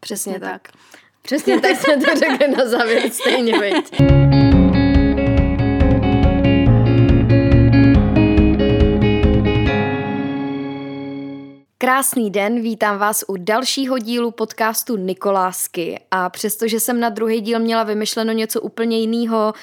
Přesně tak. Přesně tak jsme to řekli na závěr, stejně veď. Krásný den, vítám vás u dalšího dílu podcastu Nikolásky a přestože jsem na druhý díl měla vymyšleno něco úplně jinýho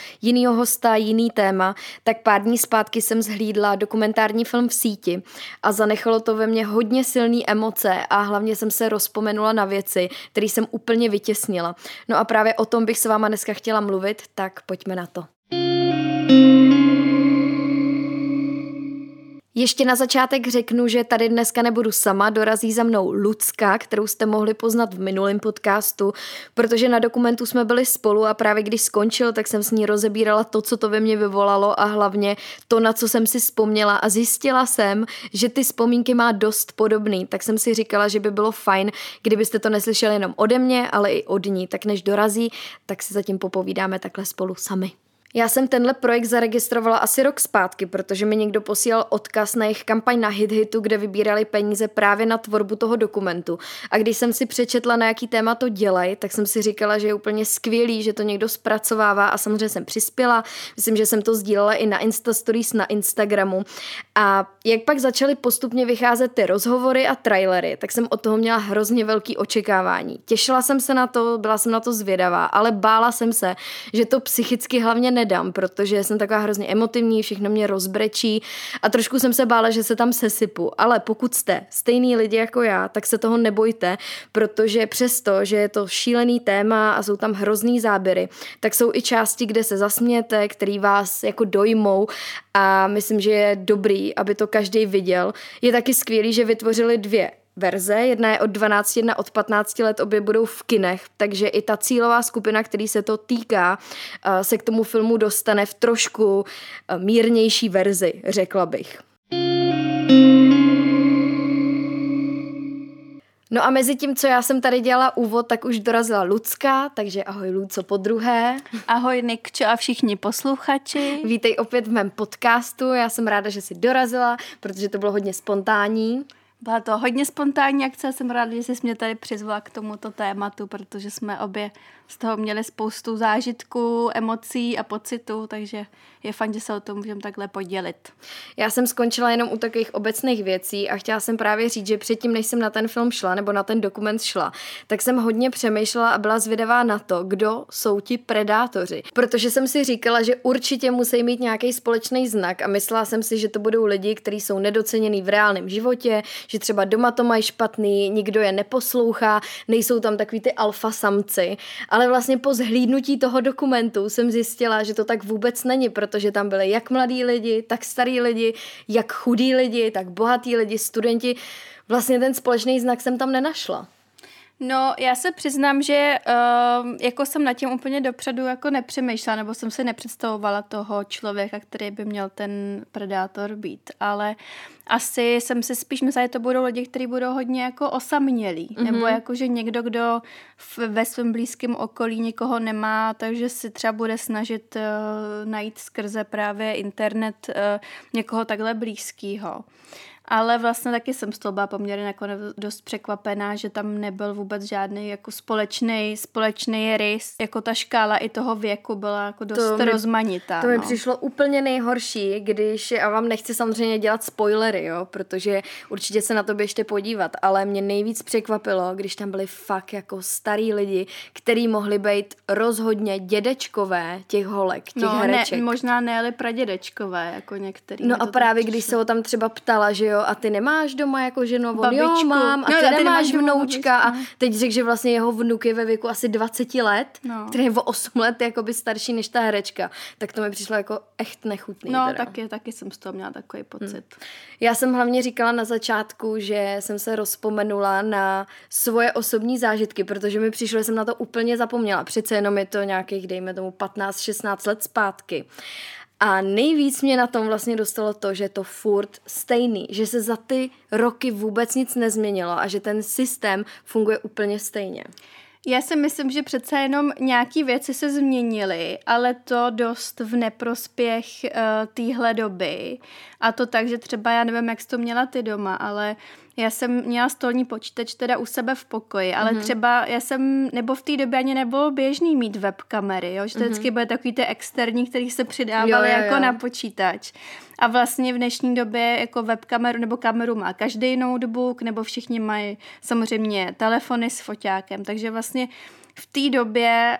hosta, jiný téma, tak pár dní zpátky jsem zhlídla dokumentární film V síti a zanechalo to ve mně hodně silné emoce a hlavně jsem se rozpomenula na věci, které jsem úplně vytěsnila. No a právě o tom bych s váma dneska chtěla mluvit, tak pojďme na to. Ještě na začátek řeknu, že tady dneska nebudu sama, dorazí za mnou Lucka, kterou jste mohli poznat v minulém podcastu, protože na dokumentu jsme byli spolu a právě když skončil, tak jsem s ní rozebírala to, co to ve mně vyvolalo a hlavně to, na co jsem si vzpomněla a zjistila jsem, že ty vzpomínky má dost podobný, tak jsem si říkala, že by bylo fajn, kdybyste to neslyšeli jenom ode mě, ale i od ní, tak než dorazí, tak si zatím popovídáme takhle spolu sami. Já jsem tenhle projekt zaregistrovala asi rok zpátky, protože mi někdo posílal odkaz na jejich kampaň na Hit Hitu, kde vybírali peníze právě na tvorbu toho dokumentu. A když jsem si přečetla, na jaký téma to dělají, tak jsem si říkala, že je úplně skvělý, že to někdo zpracovává a samozřejmě jsem přispěla. Myslím, že jsem to sdílela i na Insta Stories na Instagramu. A jak pak začaly postupně vycházet ty rozhovory a trailery, tak jsem od toho měla hrozně velký očekávání. Těšila jsem se na to, byla jsem na to zvědavá, ale bála jsem se, že to psychicky hlavně nedám, protože jsem taková hrozně emotivní, všechno mě rozbrečí a trošku jsem se bála, že se tam sesypu. Ale pokud jste stejný lidi jako já, tak se toho nebojte, protože přesto, že je to šílený téma a jsou tam hrozný záběry, tak jsou i části, kde se zasmějete, který vás jako dojmou a myslím, že je dobrý, aby to každý viděl. Je taky skvělý, že vytvořili dvě verze, jedna je od 12, jedna od 15 let, obě budou v kinech, takže i ta cílová skupina, který se to týká, se k tomu filmu dostane v trošku mírnější verzi, řekla bych. No a mezi tím, co já jsem tady dělala úvod, tak už dorazila Lucka, takže ahoj Luco podruhé. Ahoj Nikčo a všichni posluchači. Vítej opět v mém podcastu, já jsem ráda, že jsi dorazila, protože to bylo hodně spontánní. Byla to hodně spontánní akce, jsem ráda, že jsi mě tady přizvala k tomuto tématu, protože jsme obě z toho měli spoustu zážitků, emocí a pocitů, takže je fajn, že se o tom můžeme takhle podělit. Já jsem skončila jenom u takových obecných věcí a chtěla jsem právě říct, že předtím, než jsem na ten film šla, nebo na ten dokument šla, tak jsem hodně přemýšlela a byla zvědavá na to, kdo jsou ti predátoři. Protože jsem si říkala, že určitě musí mít nějaký společný znak a myslela jsem si, že to budou lidi, kteří jsou nedocenění v reálném životě, že třeba doma to mají špatný, nikdo je neposlouchá, nejsou tam takový ty alfa samci. Ale vlastně po zhlídnutí toho dokumentu jsem zjistila, že to tak vůbec není, protože tam byli jak mladí lidi, tak starý lidi, jak chudí lidi, tak bohatí lidi, studenti. Vlastně ten společný znak jsem tam nenašla. No, já se přiznám, že jako jsem nad tím úplně dopředu jako nepřemýšlela, nebo jsem si nepředstavovala toho člověka, který by měl ten predátor být, ale asi jsem si spíš myslela, že to budou lidi, kteří budou hodně jako osamělí, nebo jako, že někdo, kdo ve svém blízkém okolí nikoho nemá, takže si třeba bude snažit najít skrze právě internet někoho takhle blízkýho. Ale vlastně taky jsem z toho byla poměrně jako dost překvapená, že tam nebyl vůbec žádný jako společný rys. Jako ta škála i toho věku byla jako dost rozmanitá. To mi přišlo úplně nejhorší, když, a vám nechci samozřejmě dělat spoilery, jo, protože určitě se na to běžte podívat, ale mě nejvíc překvapilo, když tam byli fakt jako starý lidi, který mohli být rozhodně dědečkové těch holek, těch hereček. No, možná ne-li pradědečkové, jako některý. No a právě když se ho tam třeba ptala, že jo, a ty nemáš doma jako ženu, jo, mám, a ty nemáš vnoučka a teď řekl, že vlastně jeho vnuk je ve věku asi 20 let, který je o 8 let jakoby starší než ta herečka, tak to mi přišlo jako echt nechutný. No taky jsem z toho měla takový pocit. Já jsem hlavně říkala na začátku, že jsem se rozpomenula na svoje osobní zážitky, protože mi přišlo, že jsem na to úplně zapomněla, přece jenom je to nějakých, dejme tomu 15-16 let zpátky. A nejvíc mě na tom vlastně dostalo to, že je to furt stejný, že se za ty roky vůbec nic nezměnilo a že ten systém funguje úplně stejně. Já si myslím, že přece jenom nějaký věci se změnily, ale to dost v neprospěch téhle doby. A to tak, že třeba já nevím, jak jsi to měla ty doma, ale Já jsem měla stolní počítač teda u sebe v pokoji, ale třeba já jsem, nebo v té době ani nebylo běžný mít webkamery, jo? Že to vždycky byly takový ty externí, kterých se přidávaly jako na počítač. A vlastně v dnešní době jako webkameru nebo kameru má každý notebook, nebo všichni mají samozřejmě telefony s foťákem, takže vlastně v té době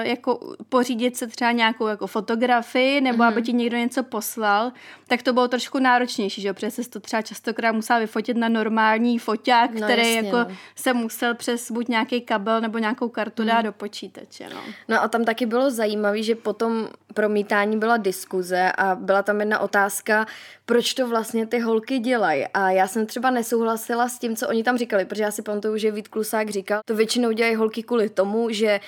jako pořídit se třeba nějakou jako fotografii nebo aby ti někdo něco poslal, tak to bylo trošku náročnější, že? Protože se to třeba častokrát musela vyfotit na normální foťák, který jasně, jako se musel přes buď nějaký kabel nebo nějakou kartu dát do počítače. No. No a tam taky bylo zajímavé, že potom promítání byla diskuze a byla tam jedna otázka, proč to vlastně ty holky dělají. A já jsem třeba nesouhlasila s tím, co oni tam říkali, protože já si pamatuju, že Vít Klusák říkal, to většinou dělají holky kvůli tomu, že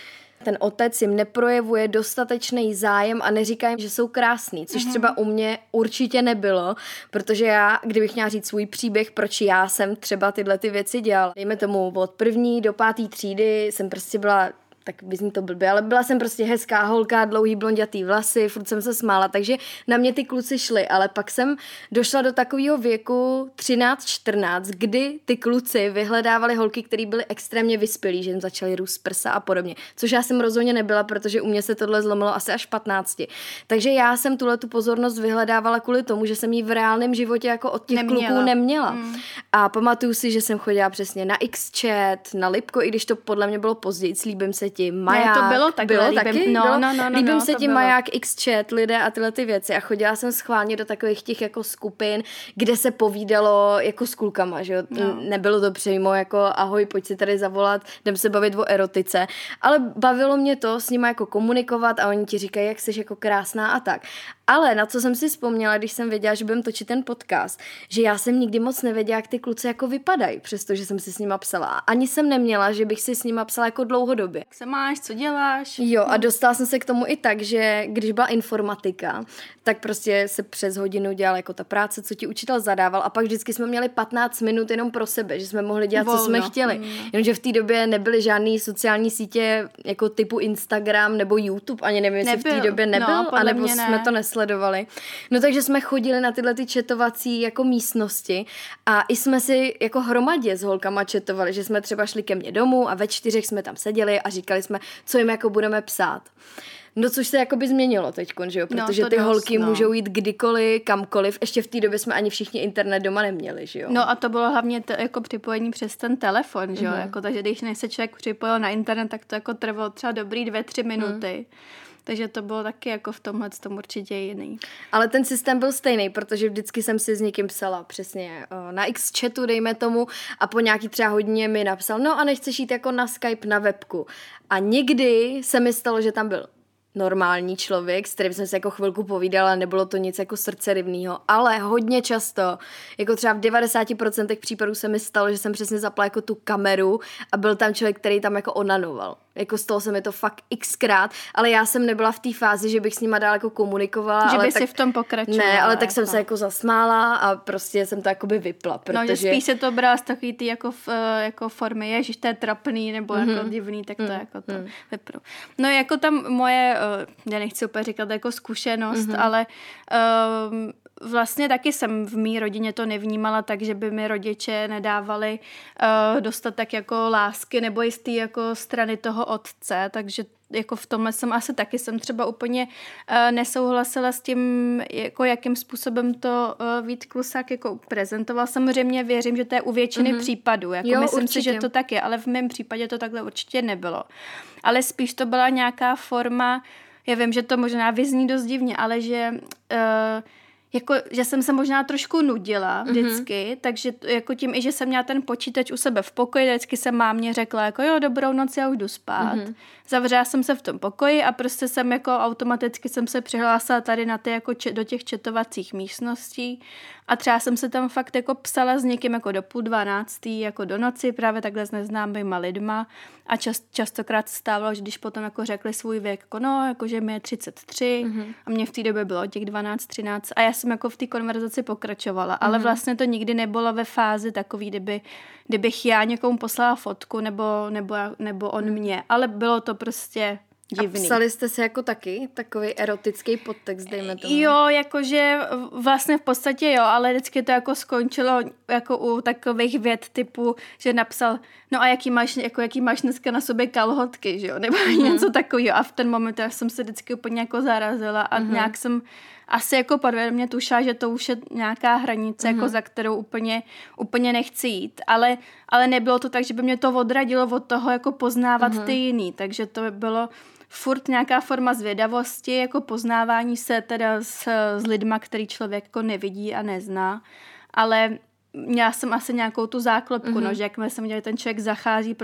ten otec jim neprojevuje dostatečný zájem a neříká jim, že jsou krásný, což třeba u mě určitě nebylo, protože já, kdybych měla říct svůj příběh, proč já jsem třeba tyhle ty věci dělala. Dejme tomu od 1. do 5. třídy jsem prostě byla, tak vyzní to blbě, ale byla jsem prostě hezká holka, dlouhý blondětý vlasy, furt jsem se smála, takže na mě ty kluci šli, ale pak jsem došla do takového věku 13-14, kdy ty kluci vyhledávali holky, které byly extrémně vyspělí, že jim začaly růst prsa a podobně, což já jsem rozhodně nebyla, protože u mě se tohle zlomilo asi až 15. Takže já jsem tuhle tu pozornost vyhledávala kvůli tomu, že jsem ji v reálném životě jako od těch kluků neměla. A pamatuju si, že jsem chodila přesně na Xchat, na Lipko, i když to podle mě bylo později, slíbím se tím, maják. No, to bylo takhle. Bylo taky? No, líbím se tím maják, Xchat, lidé a tyhle ty věci. A chodila jsem schválně do takových těch jako skupin, kde se povídalo jako s klukama, že jo. No. Nebylo to přímo jako ahoj, pojď si tady zavolat, jdem se bavit o erotice. Ale bavilo mě to s nima jako komunikovat a oni ti říkají, jak jsi jako krásná a tak. Ale na co jsem si vzpomněla, když jsem věděla, že budem točit ten podcast, že já jsem nikdy moc nevěděla, jak ty kluci jako vypadají, přestože jsem si s nima psala. Ani jsem neměla, že bych si s nima psala jako dlouhodobě. Jak se máš, co děláš? Jo, a dostala jsem se k tomu i tak, že když byla informatika, tak prostě se přes hodinu dělala jako ta práce, co ti učitel zadával, a pak vždycky jsme měli 15 minut jenom pro sebe, že jsme mohli dělat, co jsme chtěli. Jenomže v té době nebyly žádné sociální sítě jako typu Instagram nebo YouTube, ani nevím, jestli v té době nebyl, anebo jsme to nesledovali. No takže jsme chodili na tyhle ty četovací jako místnosti a i jsme si jako hromadě s holkama četovali, že jsme třeba šli ke mně domů a ve 4 jsme tam seděli a říkali jsme, co jim jako budeme psát. No což se jakoby změnilo teďkon, že jo? Protože ty holky můžou jít kdykoliv, kamkoliv. Ještě v té době jsme ani všichni internet doma neměli, že jo? No a to bylo hlavně jako připojení přes ten telefon, že jo? Jako, takže když než se člověk připojil na internet, tak to jako trvalo třeba dobrý 2-3 minuty. Takže to bylo taky jako v tomhle tom určitě jiný. Ale ten systém byl stejný, protože vždycky jsem si s někým psala přesně na Xchatu, dejme tomu, a po nějaký třeba hodině mi napsal, no a nechceš jít jako na Skype na webku. A někdy se mi stalo, že tam byl normální člověk, s kterým jsem se jako chvilku povídala, nebylo to nic jako srdcerivnýho, ale hodně často, jako třeba v 90% případů se mi stalo, že jsem přesně zapla jako tu kameru a byl tam člověk, který tam jako onanoval. Jako stalo se mi to fakt xkrát, ale já jsem nebyla v té fázi, že bych s nima dál jako komunikovala. Že by si v tom pokračovala. Ne, ale tak jsem se jako zasmála a prostě jsem to jakoby vypla, protože... No, že spíš se to brala z takový ty jako formy, ježiš, to je trapný nebo jako divný, tak to jako to vypru. No jako tam moje, já nechci úplně říkat jako zkušenost, ale... Vlastně taky jsem v mý rodině to nevnímala tak, že by mi rodiče nedávali dostat tak jako lásky nebo jistý jako strany toho otce, takže jako v tomhle jsem asi taky jsem třeba úplně nesouhlasila s tím, jako jakým způsobem to Vít Klusák jako prezentoval. Samozřejmě věřím, že to je u většiny případů. Jako jo, myslím určitě si, že to tak je, ale v mém případě to takhle určitě nebylo. Ale spíš to byla nějaká forma, já vím, že to možná vyzní dost divně, ale že... Jako, že jsem se možná trošku nudila vždycky, takže jako tím i, že jsem měla ten počítač u sebe v pokoji, vždycky jsem mámě řekla jako jo, dobrou noc, já už jdu spát. Zavřela jsem se v tom pokoji a prostě jsem jako automaticky jsem se přihlásila tady na ty jako do těch četovacích místností a třeba jsem se tam fakt jako psala s někým jako do 11:30, jako do noci, právě takhle s neznámýma lidma a častokrát se stávalo, že když potom jako řekli svůj věk, jako no, jako že mi je 33 a mě v té době bylo těch 12-13 a já jsem jako v té konverzaci pokračovala, ale vlastně to nikdy nebylo ve fázi takový, kdybych já někomu poslala fotku nebo on mě, ale bylo to prostě Divný. A psali jste si jako taky takový erotický podtext, dejme tomu. Jo, jakože vlastně v podstatě jo, ale vždycky to jako skončilo jako u takových vět typu, že napsal, no a jaký máš dneska na sobě kalhotky, že jo, nebo něco takového. A v ten moment já jsem se vždycky úplně jako zarazila a nějak jsem asi jako podvědomě tušila, že to už je nějaká hranice, jako za kterou úplně nechci jít. Ale nebylo to tak, že by mě to odradilo od toho jako poznávat ty jiný. Takže to bylo furt nějaká forma zvědavosti, jako poznávání se teda s lidma, který člověk jako nevidí a nezná. Ale měla jsem asi nějakou tu záklopku, no, že jakmile jsem měla, ten člověk zachází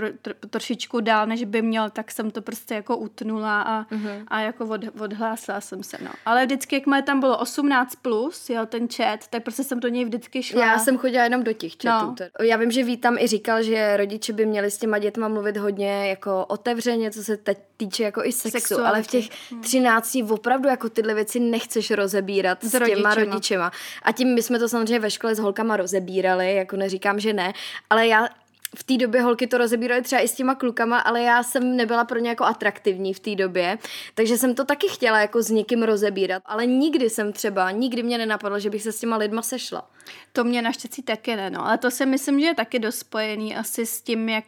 trošičku dál, než by měl, tak jsem to prostě jako utnula a jako odhlásila jsem se, no. Ale vždycky, jakmile tam bylo 18+, jo, ten chat, tak prostě jsem do něj vždycky šla. Já jsem chodila jenom do těch chatů. No. Já vím, že Vít tam i říkal, že rodiče by měli s těma dětma mluvit hodně jako otevřeně, co se týče jako i sexu, ale v těch 13 opravdu jako tyhle věci nechceš rozebírat s těma rodičema. A tím my jsme to samozřejmě ve škole s holkama rozebírali. Jako neříkám, že ne, ale já v té době holky to rozebíraly třeba i s těma klukama, ale já jsem nebyla pro ně jako atraktivní v té době, takže jsem to taky chtěla jako s někým rozebírat, ale nikdy mě nenapadlo, že bych se s těma lidma sešla. To mě naštěstí taky ne, no, ale to si myslím, že je taky dospojený asi s tím, jak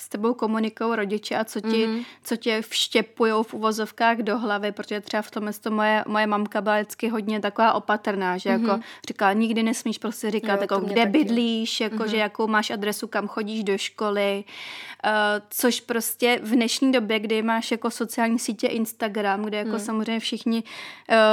s tebou komunikují rodiče a co ti vštěpujou v uvozovkách do hlavy, protože třeba v tomhle to moje mamka byla vždycky hodně taková opatrná, že jako říkala, nikdy nesmíš prostě říkat, jako kde taky bydlíš, jako že jakou máš adresu, kam chodíš do školy, což prostě v dnešní době, kdy máš jako sociální sítě Instagram, kde jako samozřejmě všichni,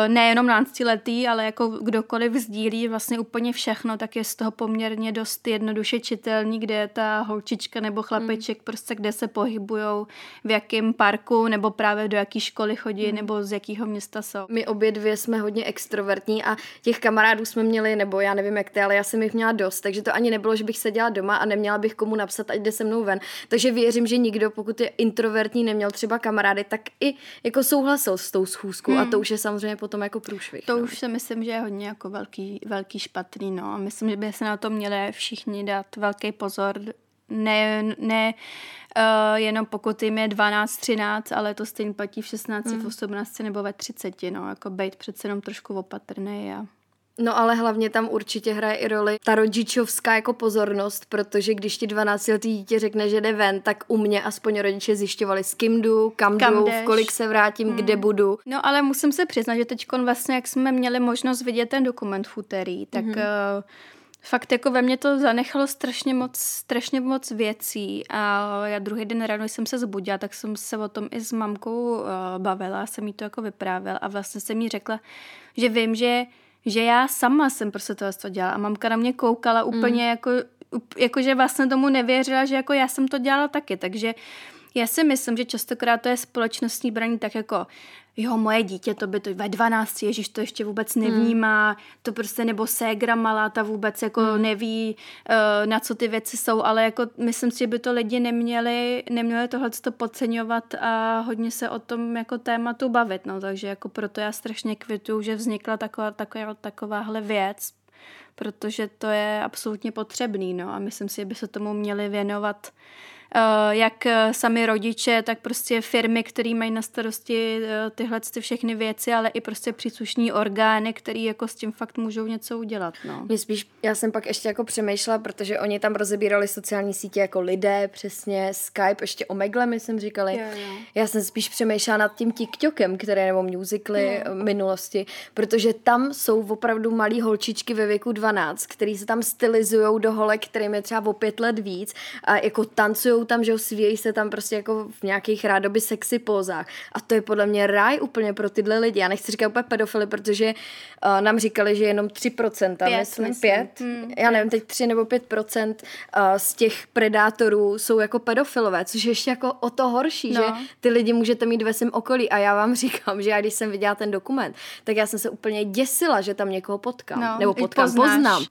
nejenom 12letí, ale jako kdokoliv sdílí vlastně úplně všechno, tak je z toho poměrně dost jednoduše čitelný, kde je ta holčička nebo chlapeček, prostě kde se pohybujou, v jakém parku nebo právě do jaký školy chodí nebo z jakého města jsou. My obě dvě jsme hodně extrovertní a těch kamarádů jsme měli, nebo já nevím jak ty, ale já jsem jich měla dost, takže to ani nebylo, že bych seděla doma a neměla bych komu napsat, ať jde se mnou ven. Takže věřím, že nikdo, pokud je introvertní, neměl třeba kamarády, tak i jako souhlasil s tou schůzkou a to už je samozřejmě potom jako průšvih. To už si myslím, že je hodně jako velký špatný, no. A myslím, že by se na to měli všichni dát velký pozor. Ne, jenom pokud jim je 12, 13, ale to stejně platí v 16, v 18 nebo ve 30, no. Jako bejt přece jenom trošku opatrnej a... No ale hlavně tam určitě hraje i roli ta rodičovská jako pozornost, protože když ti 12letý dítě řekne, že jde ven, tak u mě aspoň rodiče zjišťovali, s kým jdu, kam jdu, v kolik se vrátím, kde budu. No ale musím se přiznat, že teď vlastně, jak jsme měli možnost vidět ten dokument v úterý, tak... Fakt jako ve mně to zanechalo strašně moc věcí a já druhý den ráno jsem se zbudila, tak jsem se o tom i s mamkou bavila, jsem jí to jako vyprávěla a vlastně jsem jí řekla, že vím, že já sama jsem prostě to dělala a mamka na mě koukala úplně jako že vlastně tomu nevěřila, že jako já jsem to dělala taky, takže já si myslím, že častokrát to je společnostní braní tak jako jo, moje dítě, to by to ve 12, ježiš, to ještě vůbec nevnímá, to prostě, nebo ségra malá, ta vůbec jako neví, na co ty věci jsou, ale jako myslím si, že by to lidi neměli tohleto podceňovat a hodně se o tom jako tématu bavit, no, takže jako proto já strašně kvituju, že vznikla takováhle věc, protože to je absolutně potřebný, no, a myslím si, že by se tomu měli věnovat jak sami rodiče, tak prostě firmy, které mají na starosti tyhle všechny věci, ale i prostě příslušní orgány, které jako s tím fakt můžou něco udělat. No. Já jsem pak ještě jako přemýšlela, protože oni tam rozebírali sociální sítě jako lidé, přesně Skype, ještě Omegle my jsem říkali. Jo. Já jsem spíš přemýšlela nad tím TikTokem, nebo Musically minulosti, protože tam jsou opravdu malý holčičky ve věku 12, který se tam stylizujou do holek, kterým je třeba o 5 let víc a jako tancují tam, že svějí se tam prostě jako v nějakých rádoby sexy pózách. A to je podle mě ráj úplně pro tyhle lidi. Já nechci říkat úplně pedofily, protože nám říkali, že jenom 3%, já nevím, teď 3 nebo 5% z těch predátorů jsou jako pedofilové, což je ještě jako o to horší, že ty lidi můžete mít ve svém okolí. A já vám říkám, že já když jsem viděla ten dokument, tak já jsem se úplně děsila, že tam někoho potkám. No, nebo poznám.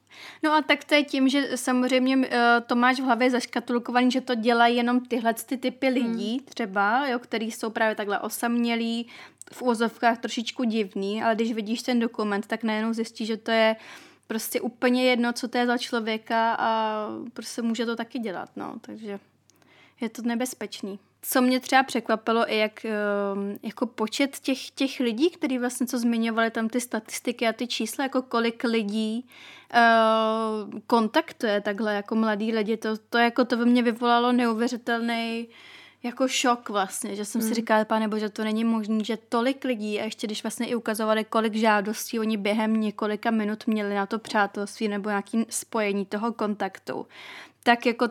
No a tak to je tím, že samozřejmě to máš v hlavě zaškatulkovaný, že to dělají jenom tyhle typy lidí třeba, jo, který jsou právě takhle osamělí, v uvozovkách trošičku divný, ale když vidíš ten dokument, tak najednou zjistíš, že to je prostě úplně jedno, co to je za člověka a prostě může to taky dělat, no, takže je to nebezpečný. co mě třeba překvapilo, i jak jako počet těch lidí, který vlastně co zmiňovali tam ty statistiky a ty čísla, jako kolik lidí kontaktuje takhle jako mladí lidi, to ve mně vyvolalo neuvěřitelný jako šok vlastně, že jsem si říkala, pane bože, to není možné, že tolik lidí, a ještě když vlastně i ukazovali, kolik žádostí oni během několika minut měli na to přátelství nebo nějaký spojení toho kontaktu. Tak jako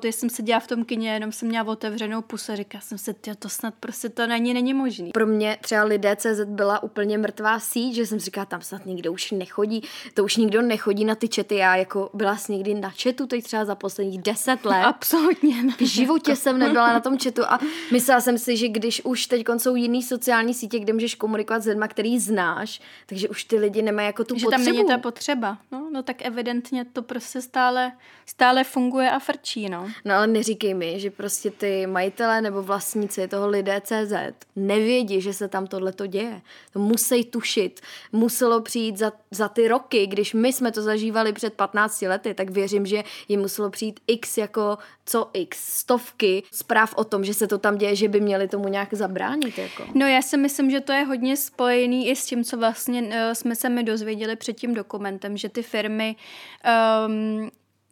když jsem seděla v tom kyně, jenom jsem měla otevřenou pusu a říkala jsem si, to snad prostě to není možný. Pro mě třeba lidé.cz byla úplně mrtvá síť, že jsem si říkala, tam snad nikdo už nechodí, to už nikdo nechodí na ty čety. Já jako byla jsi někdy na četu teď třeba za posledních 10 let. Absolutně. V životě jsem nebyla na tom četu a myslela jsem si, že když už teď jsou jiný sociální sítě, kde můžeš komunikovat s lidmi, který znáš, takže už ty lidi nemají jako tu že potřebu. Tam není ta potřeba. No tak evidentně to prostě stále funguje a frčí, no. No ale neříkej mi, že prostě ty majitelé nebo vlastníci toho lidé.cz nevědí, že se tam tohleto děje. To musí tušit. Muselo přijít za ty roky, když my jsme to zažívali před 15 lety, tak věřím, že jim muselo přijít stovky zpráv o tom, že se to tam děje, že by měli tomu nějak zabránit, jako. No já si myslím, že to je hodně spojený i s tím, co vlastně jsme se mi dozvěděli před tím dokumentem, že ty firmy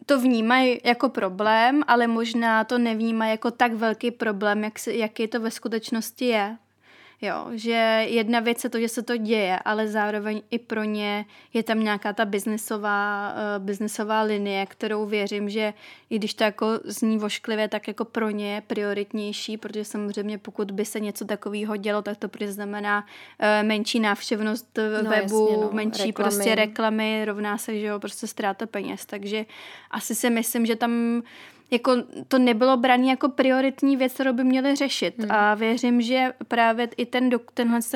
to vnímají jako problém, ale možná to nevnímají jako tak velký problém, jaký to ve skutečnosti je. Jo, že jedna věc je to, že se to děje, ale zároveň i pro ně je tam nějaká ta biznisová linie, kterou věřím, že i když to jako zní vošklivě, tak jako pro ně je prioritnější, protože samozřejmě pokud by se něco takového dělo, tak to prostě znamená menší návštěvnost webu, jasně, menší reklamy. Prostě reklamy, rovná se, že jo, prostě ztráta peněz, takže asi si myslím, že tam jako to nebylo brané jako prioritní věc, kterou by měli řešit. A věřím, že právě i tenhle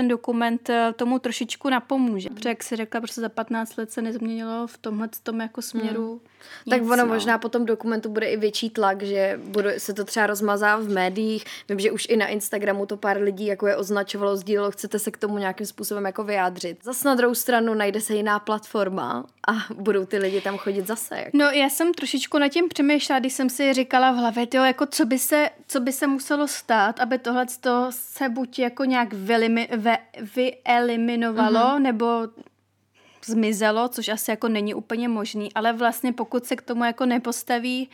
dokument tomu trošičku napomůže. Protože jak si řekla, prostě za 15 let se nezměnilo v tomhletom jako směru nic, tak ono možná po tom dokumentu bude i větší tlak, že se to třeba rozmazá v médiích. Vím, že už i na Instagramu to pár lidí jako je označovalo, sdílelo, chcete se k tomu nějakým způsobem jako vyjádřit. Zas na druhou stranu najde se jiná platforma a budou ty lidi tam chodit zase. Jako. No já jsem trošičku nad tím přemýšlela, když jsem si říkala v hlavě, tyjo, jako co by se muselo stát, aby tohle se buď jako nějak vyeliminovalo, nebo zmizelo, což asi jako není úplně možný, ale vlastně pokud se k tomu jako nepostaví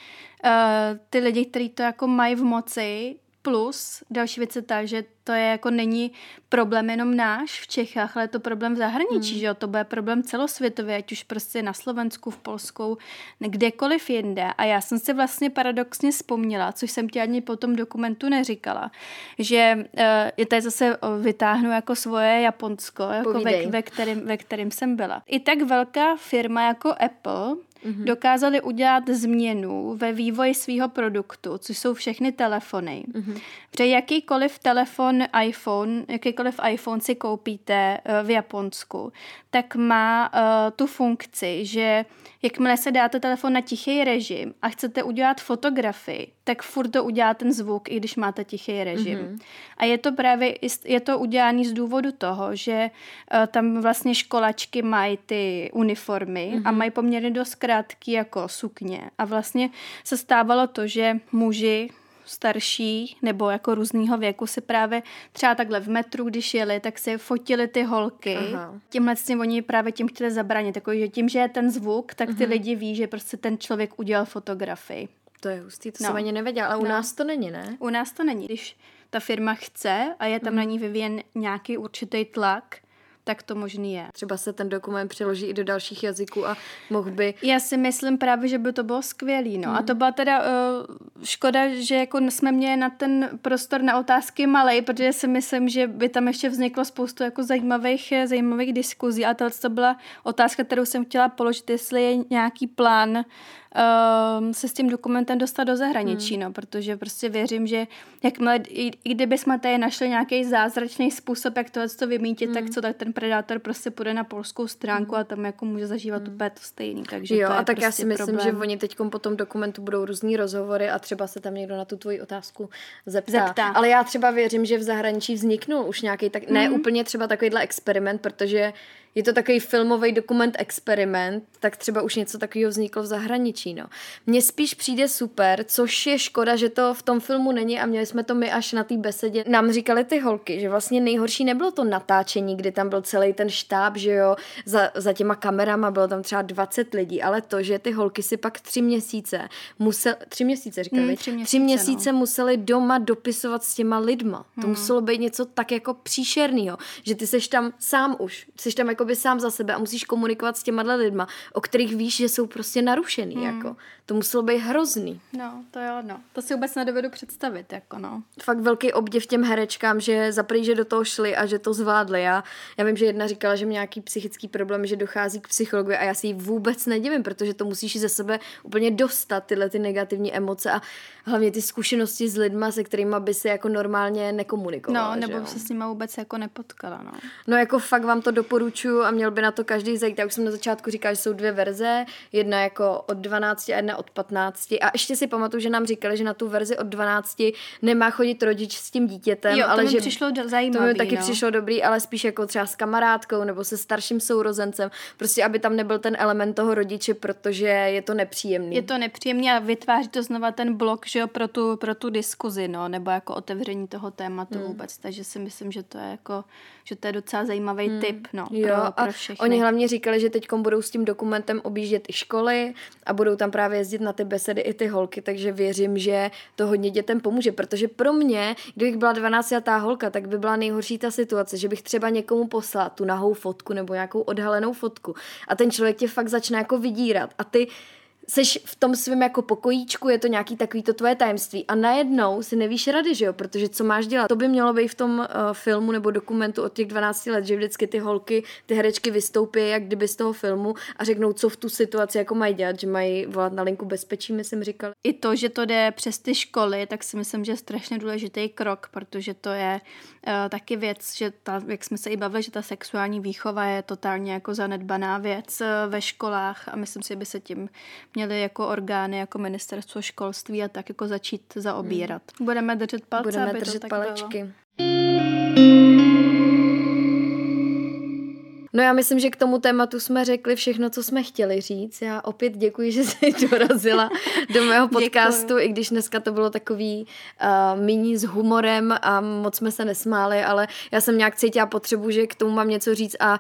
ty lidi, kteří to jako mají v moci, plus další věc je ta, že to je jako není problém jenom náš v Čechách, ale je to problém v zahraničí, že jo? To bude problém celosvětově, ať už prostě na Slovensku, v Polsku, kdekoliv jinde. A já jsem si vlastně paradoxně vzpomněla, což jsem ti ani po tom dokumentu neříkala, že tady zase vytáhnu jako svoje Japonsko, jako ve kterém jsem byla. I tak velká firma jako Apple dokázali udělat změnu ve vývoji svého produktu, což jsou všechny telefony. Protože jakýkoliv telefon, jakýkoliv iPhone si koupíte v Japonsku, tak má tu funkci, že jakmile se dáte telefon na tichý režim a chcete udělat fotografii, tak furt to udělá ten zvuk, i když máte tichý režim. A je to právě udělané z důvodu toho, že tam vlastně školačky mají ty uniformy a mají poměrně dost krátký jako sukně. A vlastně se stávalo to, že muži starší nebo jako různýho věku si právě třeba takhle v metru, když jeli, tak si fotili ty holky. Tímhle oni právě tím chtěli zabránit. Takový, že tím, že je ten zvuk, tak ty lidi ví, že prostě ten člověk udělal fotografii. To je hustý, to jsem ani nevěděla, ale u nás to není, ne? U nás to není. Když ta firma chce a je tam na ní vyvíjen nějaký určitý tlak, tak to možný je. Třeba se ten dokument přeloží i do dalších jazyků a mohl by... Já si myslím právě, že by to bylo skvělý, no. A to byla teda škoda, že jako jsme měli na ten prostor na otázky malej, protože si myslím, že by tam ještě vzniklo spoustu jako zajímavých diskuzí. A to byla otázka, kterou jsem chtěla položit, jestli je nějaký plán se s tím dokumentem dostat do zahraničí, no, protože prostě věřím, že jakmile, i kdyby jsme tady našli nějaký zázračný způsob, jak tohleto vymítit, tak ten predátor prostě půjde na polskou stránku a tam jako může zažívat úplně to stejný, takže jo, to je a tak prostě já si myslím, problém. Že oni teďkom po tom dokumentu budou různý rozhovory a třeba se tam někdo na tu tvoji otázku zeptá. Ale já třeba věřím, že v zahraničí vzniknul už nějaký, tak ne úplně třeba takovýhle experiment, protože je to takový filmový dokument experiment, tak třeba už něco takového vzniklo v zahraničí. končí. No. Mně spíš přijde super, což je škoda, že to v tom filmu není a měli jsme to my až na té besedě. Nám říkali ty holky, že vlastně nejhorší nebylo to natáčení, kdy tam byl celý ten štáb, že jo, za těma kamerama bylo tam třeba 20 lidí, ale to, že ty holky si pak 3 měsíce museli doma dopisovat s těma lidma. To muselo být něco tak jako příšernýho, že ty seš tam sám už, seš tam jakoby sám za sebe a musíš komunikovat s těma lidma, o kterých víš, že jsou prostě narušený, jako. To muselo být hrozný. No, to jo, no. To si vůbec nedovedu představit, jako no. Fakt velký obdiv těm herečkám, že zaprý, že do toho šli a že to zvládli. Já vím, že jedna říkala, že mě nějaký psychický problém, že dochází k psychologovi a já si ji vůbec nedivím, protože to musíš ze sebe úplně dostat, tyhle ty negativní emoce a hlavně ty zkušenosti s lidma, se kterými by se jako normálně nekomunikovala. No, nebo se s nima vůbec jako nepotkala, no. No, jako fakt vám to doporučuju a měl by na to každý zajít. Já už jsem na začátku říkala, že jsou 2 verze, jedna jako od 12 a jedna od 15. A ještě si pamatuju, že nám říkali, že na tu verzi od 12 nemá chodit rodič s tím dítětem, jo, to ale mi že přišlo zajímavý, to mi taky přišlo dobrý, ale spíš jako třeba s kamarádkou nebo se starším sourozencem, prostě aby tam nebyl ten element toho rodiče, protože je to nepříjemný. Je to nepříjemný a vytváří to znova ten blok, že jo, pro tu diskuzi, no, nebo jako otevření toho tématu vůbec, takže si myslím, že to je jako, že to je docela zajímavý tip, no, jo, pro všechny. Oni hlavně říkali, že teďkom budou s tím dokumentem objíždět i školy a budou tam právě jezdit na ty besedy i ty holky, takže věřím, že to hodně dětem pomůže, protože pro mě, kdybych byla 12letá holka, tak by byla nejhorší ta situace, že bych třeba někomu poslala tu nahou fotku nebo nějakou odhalenou fotku a ten člověk tě fakt začne jako vydírat a ty seš v tom svém jako pokojíčku, je to nějaký takový to tvoje tajemství a najednou si nevíš rady, že jo, protože co máš dělat? To by mělo být v tom filmu nebo dokumentu od těch 12 let, že vždycky ty holky, ty herečky vystoupí jak kdyby z toho filmu a řeknou, co v tu situaci jako mají dělat, že mají volat na linku bezpečí, myslím říkali. I to, že to jde přes ty školy, tak si myslím, že je strašně důležitý krok, protože to je taky věc, že ta, jak jsme se i bavili, že ta sexuální výchova je totálně jako zanedbaná věc ve školách a myslím si, by se tím měli jako orgány, jako ministerstvo školství a tak jako začít zaobírat. Budeme držet palce, budeme držet palečky. No, já myslím, že k tomu tématu jsme řekli všechno, co jsme chtěli říct. Já opět děkuji, že jsi dorazila do mého podcastu, děkuji. I když dneska to bylo takový mini s humorem a moc jsme se nesmáli, ale já jsem nějak cítila potřebu, že k tomu mám něco říct a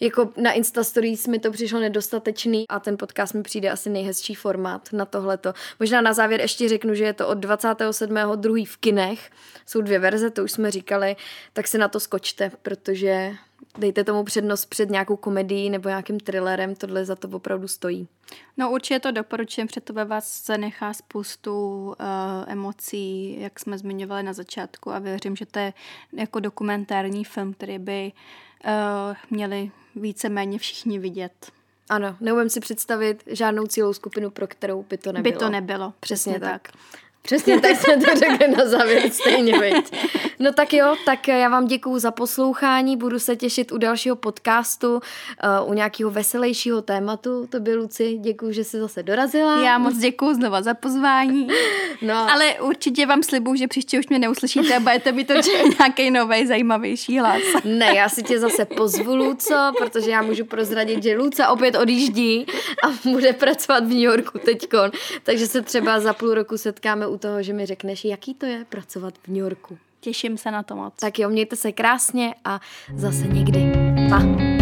jako na Instastories mi to přišlo nedostatečný a ten podcast mi přijde asi nejhezčí formát na tohleto. Možná na závěr ještě řeknu, že je to od 27.2. v kinech. Jsou 2 verze, to už jsme říkali, tak se na to skočte, protože dejte tomu přednost před nějakou komedií nebo nějakým thrillerem, tohle za to opravdu stojí. No, určitě to doporučujem, protože ve vás zanechá spoustu emocí, jak jsme zmiňovali na začátku a věřím, že to je jako dokumentární film, který by měli víceméně všichni vidět. Ano, neumím si představit žádnou cílovou skupinu, pro kterou by to nebylo. By to nebylo, přesně tak. Přesně tak jsme to řekli na závěr, stejně být. No tak jo, tak já vám děkuju za poslouchání, budu se těšit u dalšího podcastu, u nějakého veselějšího tématu. To by Luci, děkuju, že jsi zase dorazila. Já moc děkuju znova za pozvání. No. Ale určitě vám slibuju, že příště už mě neuslyšíte a budete mi točit nějaký nový zajímavější hlas. Ne, já si tě zase pozvu, Luco, protože já můžu prozradit, že Luca opět odjíždí a bude pracovat v New Yorku teďkon. Takže se třeba za půl roku setkáme u toho, že mi řekneš, jaký to je pracovat v New Yorku. Těším se na to moc. Tak jo, mějte se krásně a zase někdy. Pa!